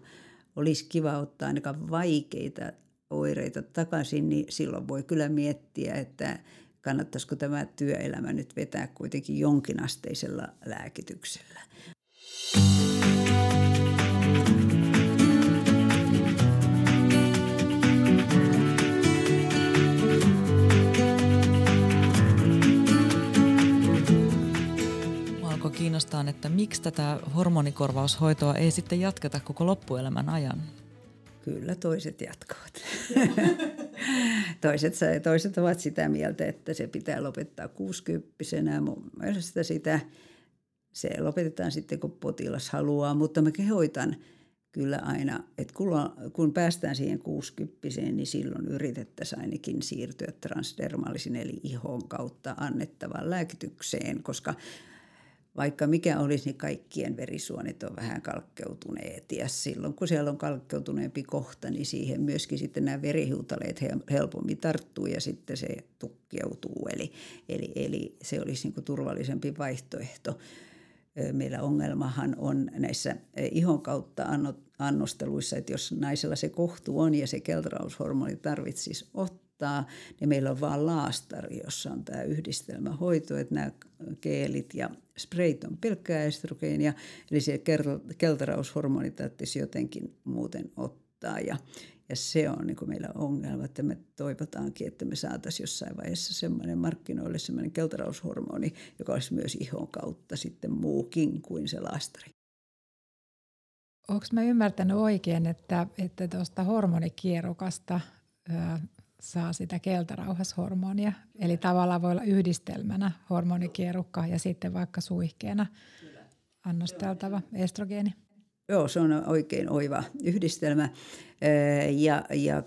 olisi kiva ottaa ainakaan vaikeita oireita takaisin, niin silloin voi kyllä miettiä, että kannattaisiko tämä työelämä nyt vetää kuitenkin jonkinasteisella lääkityksellä. Kiinnostaan, että miksi tätä hormonikorvaushoitoa ei sitten jatketa koko loppuelämän ajan? Kyllä toiset jatkavat. toiset ovat sitä mieltä, että se pitää lopettaa 60-vuotiaana. Mun mielestä se lopetetaan sitten, kun potilas haluaa, mutta mä kehoitan kyllä aina, että kun päästään siihen 60-vuotiaaksi, niin silloin yritettäisiin ainakin siirtyä transdermaalisin eli ihon kautta annettavaan lääkitykseen, koska vaikka mikä olisi, niin kaikkien verisuonet on vähän kalkkeutuneet ja silloin kun siellä on kalkkeutuneempi kohta, niin siihen myöskin sitten nämä verihiutaleet helpommin tarttuu ja sitten se tukkeutuu. Eli se olisi niin kuin turvallisempi vaihtoehto. Meillä ongelmahan on näissä ihon kautta annosteluissa, että jos naisella se kohtu on ja se keltraushormoni tarvitsisi ottaa, niin meillä on vaan laastari, jossa on tämä yhdistelmähoito, että nämä geelit ja spreit on pelkkää estrogeenia, eli se keltaraushormoni täytyisi jotenkin muuten ottaa. Ja se on niin kuin meillä ongelma, että me toivotaankin, että me saataisiin jossain vaiheessa semmoinen markkinoille semmoinen keltaraushormoni, joka olisi myös ihon kautta sitten muukin kuin se laastari. Onko mä ymmärtänyt oikein, että tuosta hormonikierukasta saa sitä keltarauhashormonia, eli tavallaan voi olla yhdistelmänä hormonikierukka ja sitten vaikka suihkeena annosteltava estrogeeni. Joo, se on oikein oiva yhdistelmä ja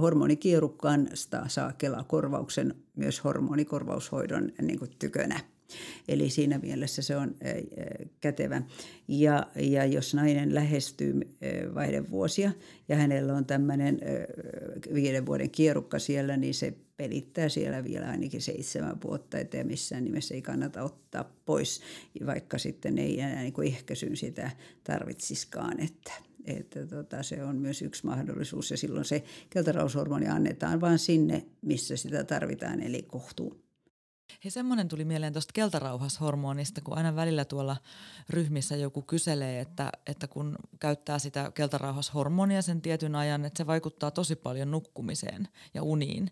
hormonikierukkaan saa Kela-korvauksen myös hormonikorvaushoidon niin kuin tykönä. Eli siinä mielessä se on kätevä. Ja jos nainen lähestyy vaihdevuosia ja hänellä on tämmöinen 5 vuoden kierukka siellä, niin se pelittää siellä vielä ainakin 7 vuotta, ettei missään nimessä ei kannata ottaa pois, vaikka sitten ei enää niin kuin ehkäisyyn sitä tarvitsisikaan. Että se on myös yksi mahdollisuus ja silloin se keltaraushormoni annetaan vaan sinne, missä sitä tarvitaan, eli kohtuun. Hei, semmoinen tuli mieleen tuosta keltarauhashormonista, kun aina välillä tuolla ryhmissä joku kyselee, että kun käyttää sitä keltarauhashormonia sen tietyn ajan, että se vaikuttaa tosi paljon nukkumiseen ja uniin.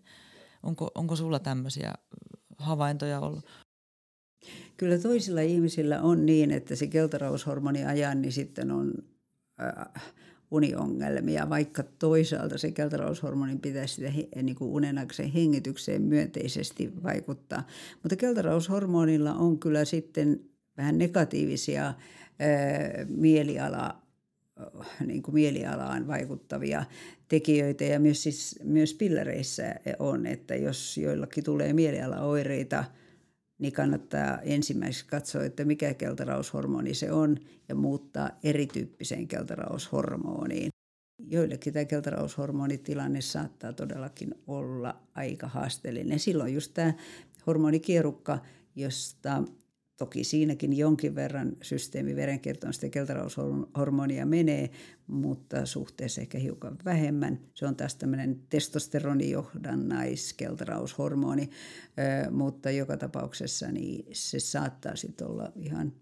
Onko sulla tämmöisiä havaintoja ollut? Kyllä toisilla ihmisillä on niin, että se keltarauhashormoni ajan, niin sitten on uniongelmia, vaikka toisaalta se keltaraushormonin pitäisi sitä niin kuin unenaikaisen hengitykseen myönteisesti vaikuttaa. Mutta keltaraushormonilla on kyllä sitten vähän negatiivisia mieliala niin kuin mielialaan vaikuttavia tekijöitä ja myös, siis, myös pillereissä on, että jos joillakin tulee mielialaoireita, niin kannattaa ensimmäiseksi katsoa, että mikä keltaraushormoni se on ja muuttaa erityyppiseen keltaraushormoniin. Joillekin tämä keltaraushormonitilanne saattaa todellakin olla aika haasteellinen. Silloin just tämä hormonikierukka, josta toki siinäkin jonkin verran systeemiverenkiertoon sitä keltaraushormonia menee, mutta suhteessa ehkä hiukan vähemmän. Se on taas tämmöinen testosteronijohdannaiskeltaraushormoni, mutta joka tapauksessa niin se saattaa sitten olla ihan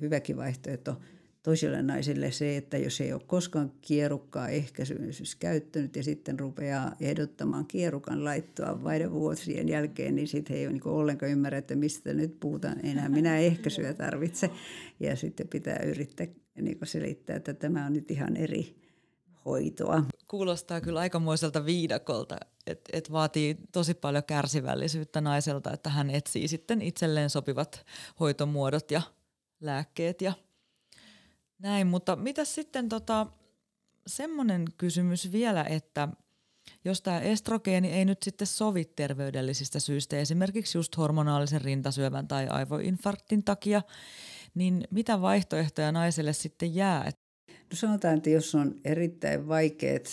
hyväkin vaihtoehto. Toisille naisille se, että jos ei ole koskaan kierukkaa ehkäisyys käyttänyt ja sitten rupeaa ehdottamaan kierukan laittoa vaiden vuosien jälkeen, niin sitten he ei niin ollenkaan ymmärrä, että mistä nyt puhutaan. Enää minä ehkäisyä tarvitse. Ja sitten pitää yrittää niin selittää, että tämä on nyt ihan eri hoitoa. Kuulostaa kyllä aikamoiselta viidakolta, että et vaatii tosi paljon kärsivällisyyttä naiselta, että hän etsii sitten itselleen sopivat hoitomuodot ja lääkkeet ja näin, mutta mitäs sitten semmoinen kysymys vielä, että jos tämä estrogeeni ei nyt sitten sovi terveydellisistä syistä, esimerkiksi just hormonaalisen rintasyövän tai aivoinfarktin takia, niin mitä vaihtoehtoja naiselle sitten jää? No sanotaan, että jos on erittäin vaikeat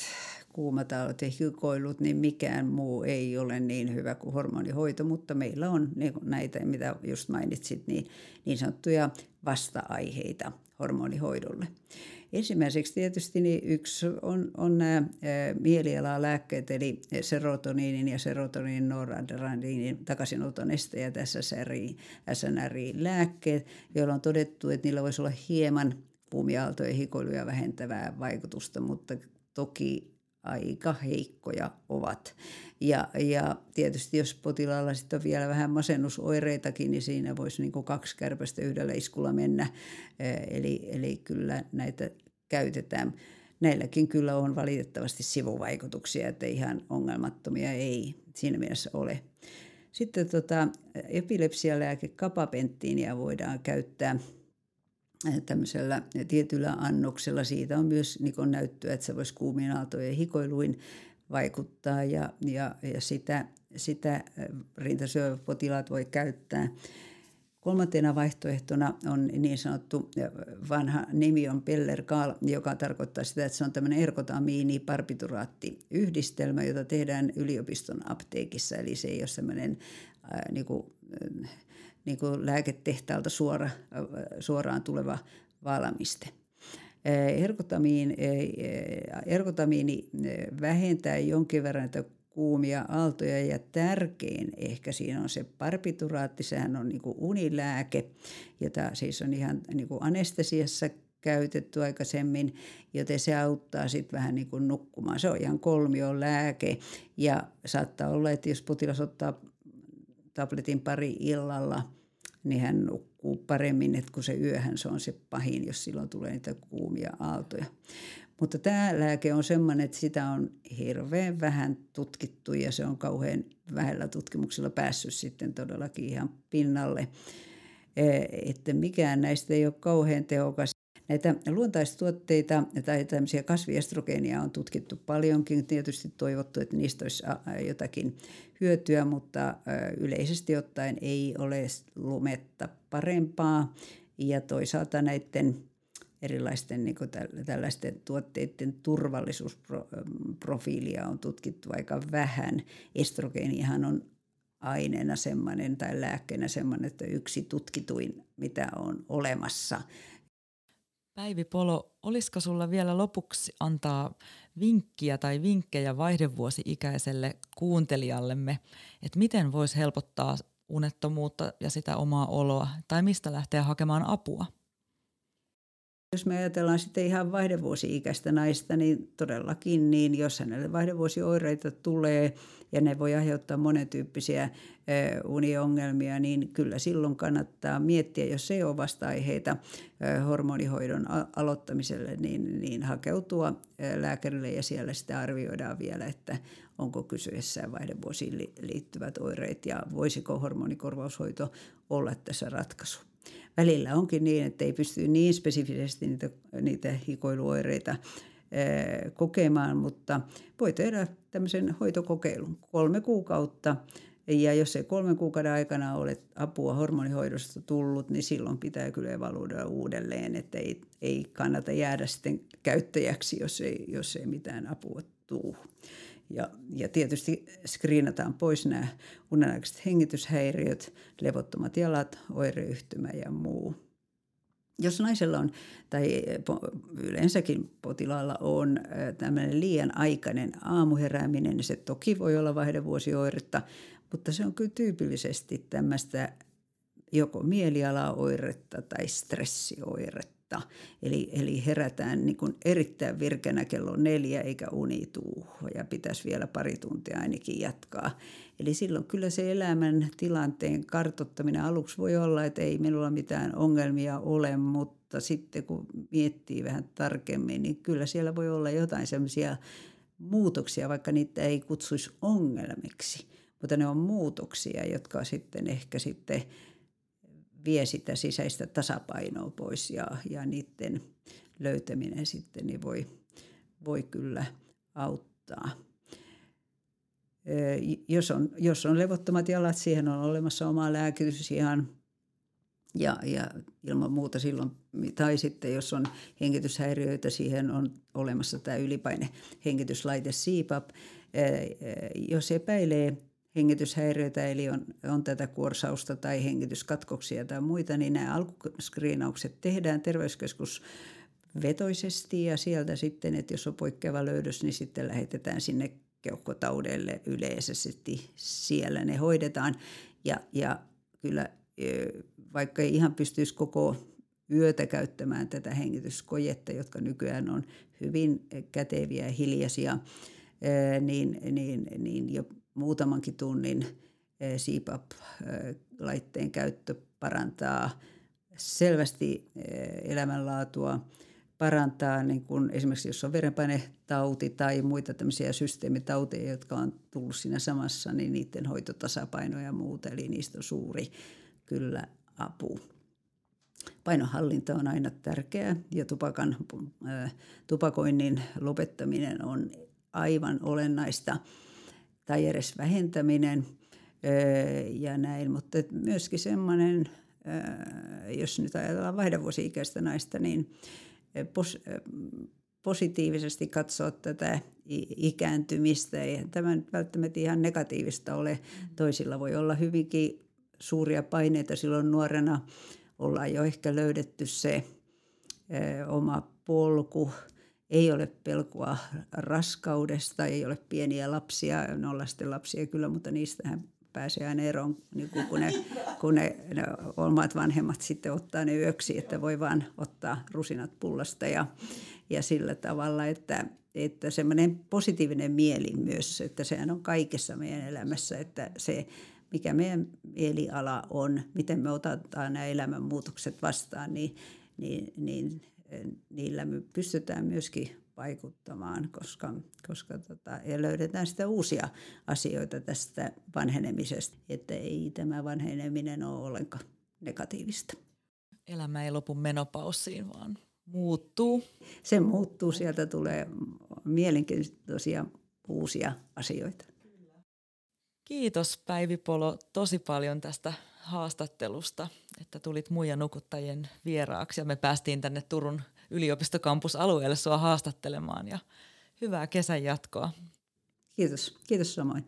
kuumataudit ja hikoilut, niin mikään muu ei ole niin hyvä kuin hormonihoito, mutta meillä on näitä, mitä just mainitsit, niin sanottuja vasta-aiheita hormonihoidolle. Ensimmäiseksi tietysti niin yksi on nämä mielialalääkkeet, eli serotoniinin ja serotoniinin noradrenaliinin takaisinoton estäjät, SNRI-lääkkeet, joilla on todettu, että niillä voisi olla hieman kuumiaaltoja ja hikoiluja vähentävää vaikutusta, mutta toki aika heikkoja ovat. Ja tietysti jos potilaalla sitten on vielä vähän masennusoireitakin, niin siinä voisi niin kuin 2 kärpästä yhdellä iskulla mennä. Eli kyllä näitä käytetään. Näilläkin kyllä on valitettavasti sivuvaikutuksia, että ihan ongelmattomia ei siinä mielessä ole. Sitten epilepsialääke kapapenttiinia voidaan käyttää tämmöisellä tietyllä annoksella. Siitä on myös niin näyttöä, että se voisi kuumiin aaltojen ja hikoiluin vaikuttaa ja sitä rintasyöväpotilaat voi käyttää. Kolmantena vaihtoehtona on niin sanottu, vanha nimi on Pellergal, joka tarkoittaa sitä, että se on tämmöinen ergotamiini-barbituraatti-yhdistelmä, jota tehdään yliopiston apteekissa. Eli se ei ole semmoinen niin kuin lääketehtaalta suoraan tuleva valmiste. Ergotamiini vähentää jonkin verran näitä kuumia aaltoja ja tärkein ehkä siinä on se barbituraatti. Sehän on niin kuin unilääke, jota siis on ihan niin kuin anestesiassa käytetty aikaisemmin, joten se auttaa sitten vähän niin kuin nukkumaan. Se on ihan kolmiolääke ja saattaa olla, että jos potilas ottaa tabletin pari illalla, niin hän nukkuu paremmin, että kun se yöhän se on se pahin, jos silloin tulee niitä kuumia aaltoja. Mutta tämä lääke on semmoinen, että sitä on hirveän vähän tutkittu ja se on kauhean vähällä tutkimuksella päässyt sitten todellakin ihan pinnalle. Että mikään näistä ei ole kauhean tehokas. Näitä luontaistuotteita tai tämmöisiä kasviestrogeenia on tutkittu paljonkin. Tietysti toivottu, että niistä olisi jotakin hyötyä, mutta yleisesti ottaen ei ole lumetta parempaa. Ja toisaalta näiden erilaisten niin kuin tällaisten tuotteiden turvallisuusprofiilia on tutkittu aika vähän. Estrogeenihan on aineena semmoinen tai lääkkeenä semmoinen, että yksi tutkituin, mitä on olemassa. Päivi Polo, olisiko sulla vielä lopuksi antaa vinkkiä tai vinkkejä vaihdevuosi-ikäiselle kuuntelijallemme, että miten voisi helpottaa unettomuutta ja sitä omaa oloa tai mistä lähteä hakemaan apua? Jos me ajatellaan sitten ihan vaihdevuosi-ikäistä naista, niin todellakin, niin jos hänelle vaihdevuosioireita tulee ja ne voi aiheuttaa monentyyppisiä uniongelmia, niin kyllä silloin kannattaa miettiä, jos ei ole vasta-aiheita hormonihoidon aloittamiselle, niin hakeutua lääkärille ja siellä sitä arvioidaan vielä, että onko kyseessä vaihdevuosiin liittyvät oireet ja voisiko hormonikorvaushoito olla tässä ratkaisu. Välillä onkin niin, että ei pysty niin spesifisesti niitä hikoiluoireita kokemaan, mutta voi tehdä tämmöisen hoitokokeilun 3 kuukautta. Ja jos ei 3 kuukauden aikana ole apua hormonihoidosta tullut, niin silloin pitää kyllä evaluoida uudelleen, että ei kannata jäädä sitten käyttäjäksi, jos ei mitään apua tule. Ja tietysti skriinataan pois nämä unenaikaiset hengityshäiriöt, levottomat jalat, oireyhtymä ja muu. Jos naisella on, tai yleensäkin potilaalla on tämmöinen liian aikainen aamuherääminen, niin se toki voi olla vaihdevuosioiretta, mutta se on kyllä tyypillisesti tämmöistä joko mielialaoiretta tai stressioiretta. Eli herätään niin kuin erittäin virkänä kello 4 eikä uni tuu ja pitäisi vielä pari tuntia ainakin jatkaa. Eli silloin kyllä se elämän tilanteen kartoittaminen aluksi voi olla, että ei minulla mitään ongelmia ole, mutta sitten kun miettii vähän tarkemmin, niin kyllä siellä voi olla jotain sellaisia muutoksia, vaikka niitä ei kutsuisi ongelmiksi. Mutta ne on muutoksia, jotka sitten ehkä sitten vie sitä sisäistä tasapainoa pois ja niiden löytäminen sitten niin voi kyllä auttaa. Jos on levottomat jalat, siihen on olemassa oma lääkitys ihan ja ilman muuta silloin, tai sitten jos on hengityshäiriöitä, siihen on olemassa tämä ylipainehengityslaite CPAP. Jos epäilee hengityshäiriöitä, eli on tätä kuorsausta tai hengityskatkoksia tai muita, niin nämä alkuskriinaukset tehdään terveyskeskusvetoisesti ja sieltä sitten, että jos on poikkeava löydös, niin sitten lähetetään sinne keuhkotaudeille yleisesti. Siellä ne hoidetaan ja kyllä vaikka ei ihan pystyisi koko yötä käyttämään tätä hengityskojetta, jotka nykyään on hyvin käteviä ja hiljaisia, niin jo muutamankin tunnin CPAP-laitteen käyttö parantaa selvästi elämänlaatua, parantaa niin kun esimerkiksi jos on verenpainetauti tai muita tämmöisiä systeemitauteja, jotka on tullut siinä samassa, niin niiden hoitotasapaino ja muuta, eli niistä on suuri kyllä apu. Painonhallinta on aina tärkeää ja tupakoinnin lopettaminen on aivan olennaista. Tai edes vähentäminen ja näin, mutta myöskin semmoinen, jos nyt ajatellaan vaihdevuosi-ikäistä naista, niin positiivisesti katsoa tätä ikääntymistä. Eihän tämä nyt välttämättä ihan negatiivista ole. Toisilla voi olla hyvinkin suuria paineita silloin nuorena. Ollaan jo ehkä löydetty se oma polku. Ei ole pelkoa raskaudesta, ei ole pieniä lapsia, ne on lasten lapsia kyllä, mutta niistähän pääsee aina eroon, niin kun ne omat vanhemmat sitten ottaa ne yöksi, että voi vaan ottaa rusinat pullasta ja sillä tavalla, että semmoinen positiivinen mieli myös, että sehän on kaikessa meidän elämässä, että se mikä meidän mieliala on, miten me otetaan nämä elämänmuutokset vastaan, niin niillä me pystytään myöskin vaikuttamaan, koska löydetään sitä uusia asioita tästä vanhenemisesta. Että ei tämä vanheneminen ole ollenkaan negatiivista. Elämä ei lopu menopaussiin, vaan muuttuu. Se muuttuu, sieltä tulee mielenkiintoisia uusia asioita. Kiitos Päivi Polo tosi paljon tästä haastattelusta, että tulit Muija-nukuttajien vieraaksi ja me päästiin tänne Turun yliopistokampusalueelle sua haastattelemaan ja hyvää kesän jatkoa. Kiitos. Kiitos samoin.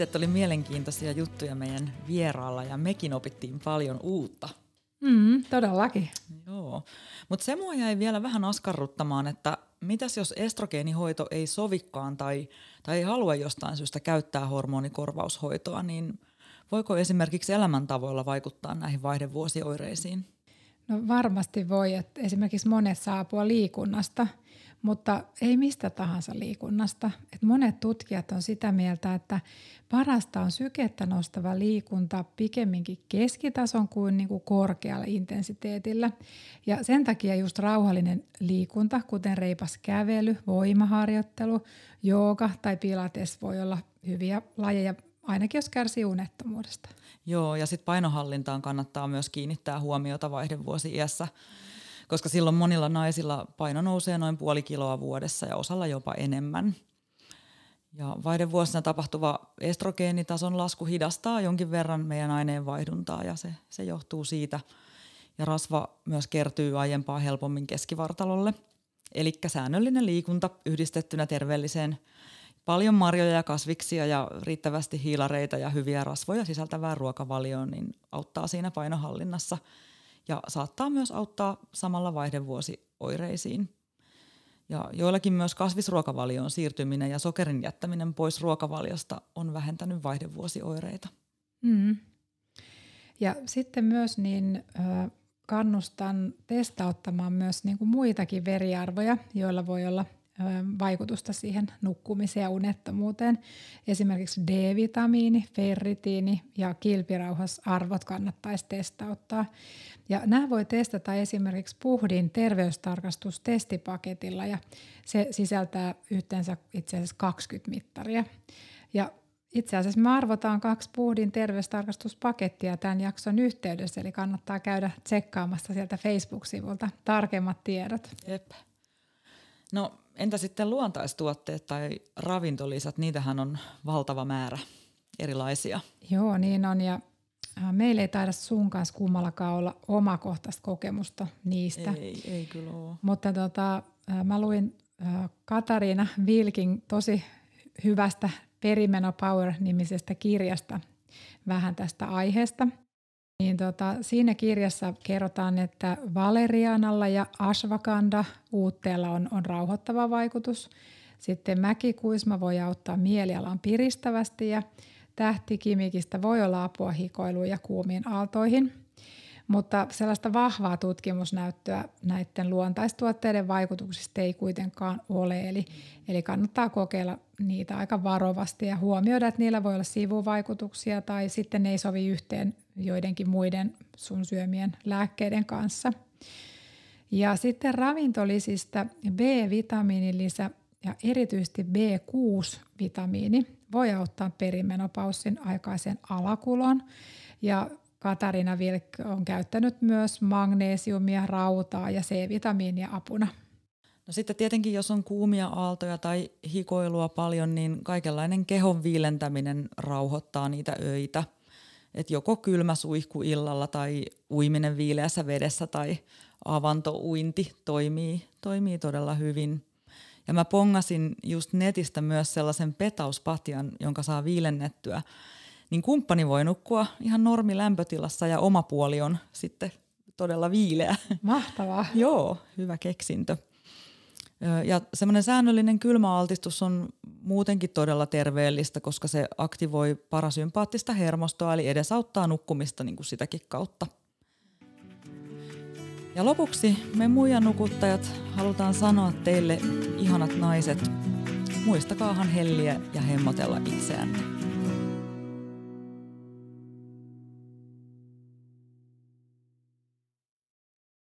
Että oli mielenkiintoisia juttuja meidän vieraalla ja mekin opittiin paljon uutta. Todellakin. Joo, mutta se mua jäi vielä vähän askarruttamaan, että mitäs jos estrogeenihoito ei sovikaan tai ei halua jostain syystä käyttää hormonikorvaushoitoa, niin voiko esimerkiksi elämäntavoilla vaikuttaa näihin vaihdevuosioireisiin? No varmasti voi, että esimerkiksi monet saa apua liikunnasta, mutta ei mistä tahansa liikunnasta. Et monet tutkijat on sitä mieltä, että parasta on sykettä nostava liikunta pikemminkin keskitason kuin niinku korkealla intensiteetillä. Ja sen takia just rauhallinen liikunta, kuten reipas kävely, voimaharjoittelu, jooga tai pilates voi olla hyviä lajeja, ainakin jos kärsii unettomuudesta. Joo, ja sitten painohallintaan kannattaa myös kiinnittää huomiota vaihdevuosi-iässä, koska silloin monilla naisilla paino nousee noin 0,5 kiloa vuodessa ja osalla jopa enemmän. Ja vaihdevuosina tapahtuva estrogeenitason lasku hidastaa jonkin verran meidän aineenvaihduntaa ja se johtuu siitä. Ja rasva myös kertyy aiempaa helpommin keskivartalolle. Eli säännöllinen liikunta yhdistettynä terveelliseen paljon marjoja ja kasviksia ja riittävästi hiilareita ja hyviä rasvoja sisältävää ruokavalioa niin auttaa siinä painohallinnassa ja saattaa myös auttaa samalla vaihdevuosioireisiin. Ja joillakin myös kasvisruokavalioon siirtyminen ja sokerin jättäminen pois ruokavaliosta on vähentänyt vaihdevuosioireita. Mm. Ja sitten myös niin kannustan testauttamaan myös niin kuin muitakin veriarvoja, joilla voi olla vaikutusta siihen nukkumiseen ja unettomuuteen. Esimerkiksi D-vitamiini, ferritiini ja kilpirauhasarvot kannattaisi testauttaa. Ja nämä voi testata esimerkiksi Puhdin terveystarkastustestipaketilla ja se sisältää yhteensä itse asiassa 20 mittaria. Ja itse asiassa me arvotaan 2 Puhdin terveystarkastuspakettia tämän jakson yhteydessä, eli kannattaa käydä tsekkaamassa sieltä Facebook-sivulta tarkemmat tiedot. Jep. No entä sitten luontaistuotteet tai ravintolisät, niitähän on valtava määrä erilaisia. Joo, niin on ja meillä ei taida sun kanssa kummallakaan olla omakohtaista kokemusta niistä. Ei kyllä ole. Mutta mä luin Katarina Wilkin tosi hyvästä Perimeno Power-nimisestä kirjasta vähän tästä aiheesta. Niin siinä kirjassa kerrotaan, että valerianalla ja ashwagandha uutteella on rauhoittava vaikutus. Sitten mäkikuisma voi auttaa mielialan piristävästi ja tähtikimikistä voi olla apua hikoiluun ja kuumiin aaltoihin. Mutta sellaista vahvaa tutkimusnäyttöä näiden luontaistuotteiden vaikutuksista ei kuitenkaan ole. Eli kannattaa kokeilla niitä aika varovasti ja huomioida, että niillä voi olla sivuvaikutuksia tai sitten ne ei sovi yhteen joidenkin muiden sun syömien lääkkeiden kanssa. Ja sitten ravintolisistä B-vitamiinilisä ja erityisesti B6-vitamiini voi auttaa perimenopaussin aikaisen alakulon ja Katarina Wilkka on käyttänyt myös magneesiumia, rautaa ja C-vitamiinia apuna. No sitten tietenkin, jos on kuumia aaltoja tai hikoilua paljon, niin kaikenlainen kehon viilentäminen rauhoittaa niitä öitä. Et joko kylmä suihku illalla tai uiminen viileässä vedessä tai avantouinti toimii todella hyvin. Ja mä pongasin just netistä myös sellaisen petauspatjan, jonka saa viilennettyä. Niin kumppani voi nukkua ihan normilämpötilassa ja oma puoli on sitten todella viileä. Mahtavaa. Joo, hyvä keksintö. Ja semmoinen säännöllinen kylmäaltistus on muutenkin todella terveellistä, koska se aktivoi parasympaattista hermostoa, eli edesauttaa nukkumista niin kuin sitäkin kautta. Ja lopuksi me muija-nukuttajat halutaan sanoa teille, ihanat naiset, muistakaahan helliä ja hemmotella itseänne.